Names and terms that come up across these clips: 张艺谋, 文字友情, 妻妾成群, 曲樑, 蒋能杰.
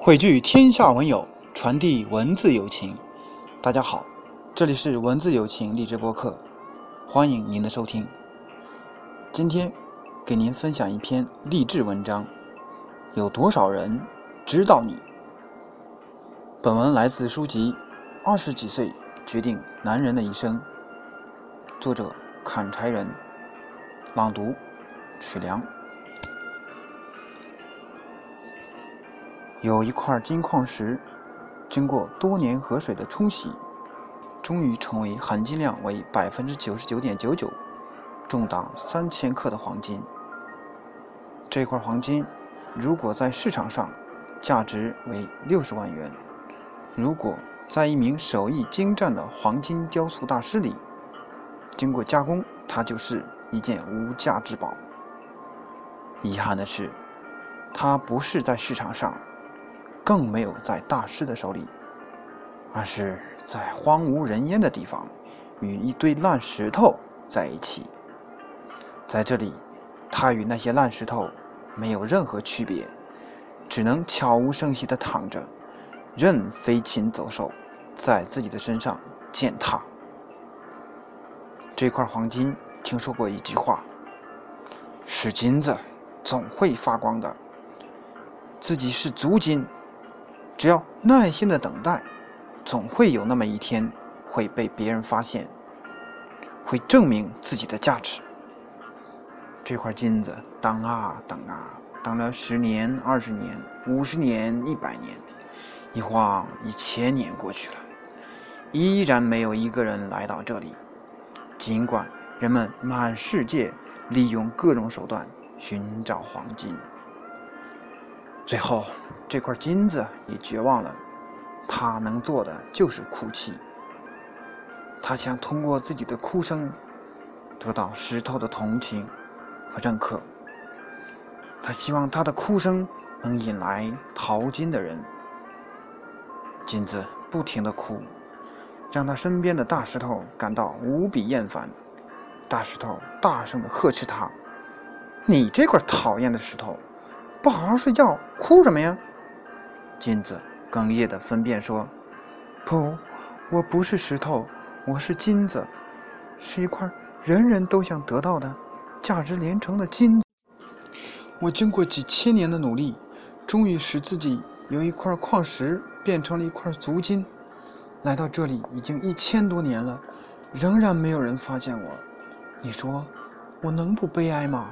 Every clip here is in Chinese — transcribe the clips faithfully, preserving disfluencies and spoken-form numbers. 汇聚天下文友，传递文字友情。大家好，这里是文字友情励志播客，欢迎您的收听。今天给您分享一篇励志文章，有多少人知道你？本文来自书籍《二十几岁决定男人的一生》，作者砍柴人，朗读曲梁。有一块金矿石，经过多年河水的冲洗，终于成为含金量为 百分之九十九点九九， 重达三千克的黄金。这块黄金如果在市场上价值为六十万元，如果在一名手艺精湛的黄金雕塑大师里经过加工，它就是一件无价之宝。遗憾的是，它不是在市场上，更没有在大师的手里，而是在荒无人烟的地方，与一堆烂石头在一起。在这里，它与那些烂石头没有任何区别，只能悄无声息地躺着，任飞禽走兽在自己的身上践踏。这块黄金听说过一句话：是金子总会发光的，自己是足金，只要耐心的等待，总会有那么一天会被别人发现，会证明自己的价值。这块金子当啊等啊，等了十年、二十年、五十年、一百年，一晃一千年过去了，依然没有一个人来到这里。尽管人们满世界利用各种手段寻找黄金，最后这块金子也绝望了，他能做的就是哭泣。他想通过自己的哭声得到石头的同情和认可，他希望他的哭声能引来淘金的人。金子不停地哭，让他身边的大石头感到无比厌烦。大石头大声地呵斥他：你这块讨厌的石头，不好好睡觉，哭什么呀？金子哽咽地分辨说：不，我不是石头，我是金子，是一块人人都想得到的价值连城的金子。我经过几千年的努力，终于使自己由一块矿石变成了一块足金。来到这里已经一千多年了，仍然没有人发现我，你说我能不悲哀吗？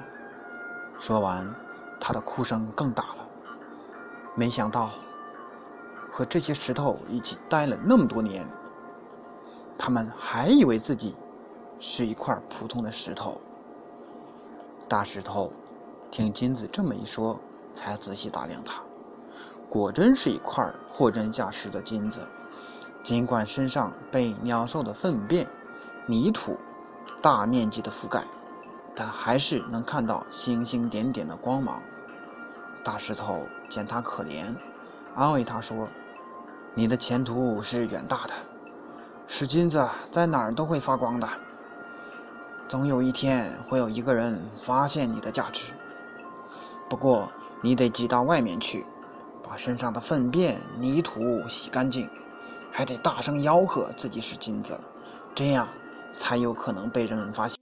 说完，他的哭声更大了。没想到和这些石头一起待了那么多年，他们还以为自己是一块普通的石头。大石头听金子这么一说，才仔细打量他，果真是一块货真价实的金子。尽管身上被鸟兽的粪便、泥土大面积的覆盖，但还是能看到星星点点的光芒。大石头见他可怜，安慰他说：你的前途是远大的，是金子在哪儿都会发光的，总有一天会有一个人发现你的价值。不过你得挤到外面去，把身上的粪便、泥土洗干净，还得大声吆喝自己是金子，这样才有可能被人们发现。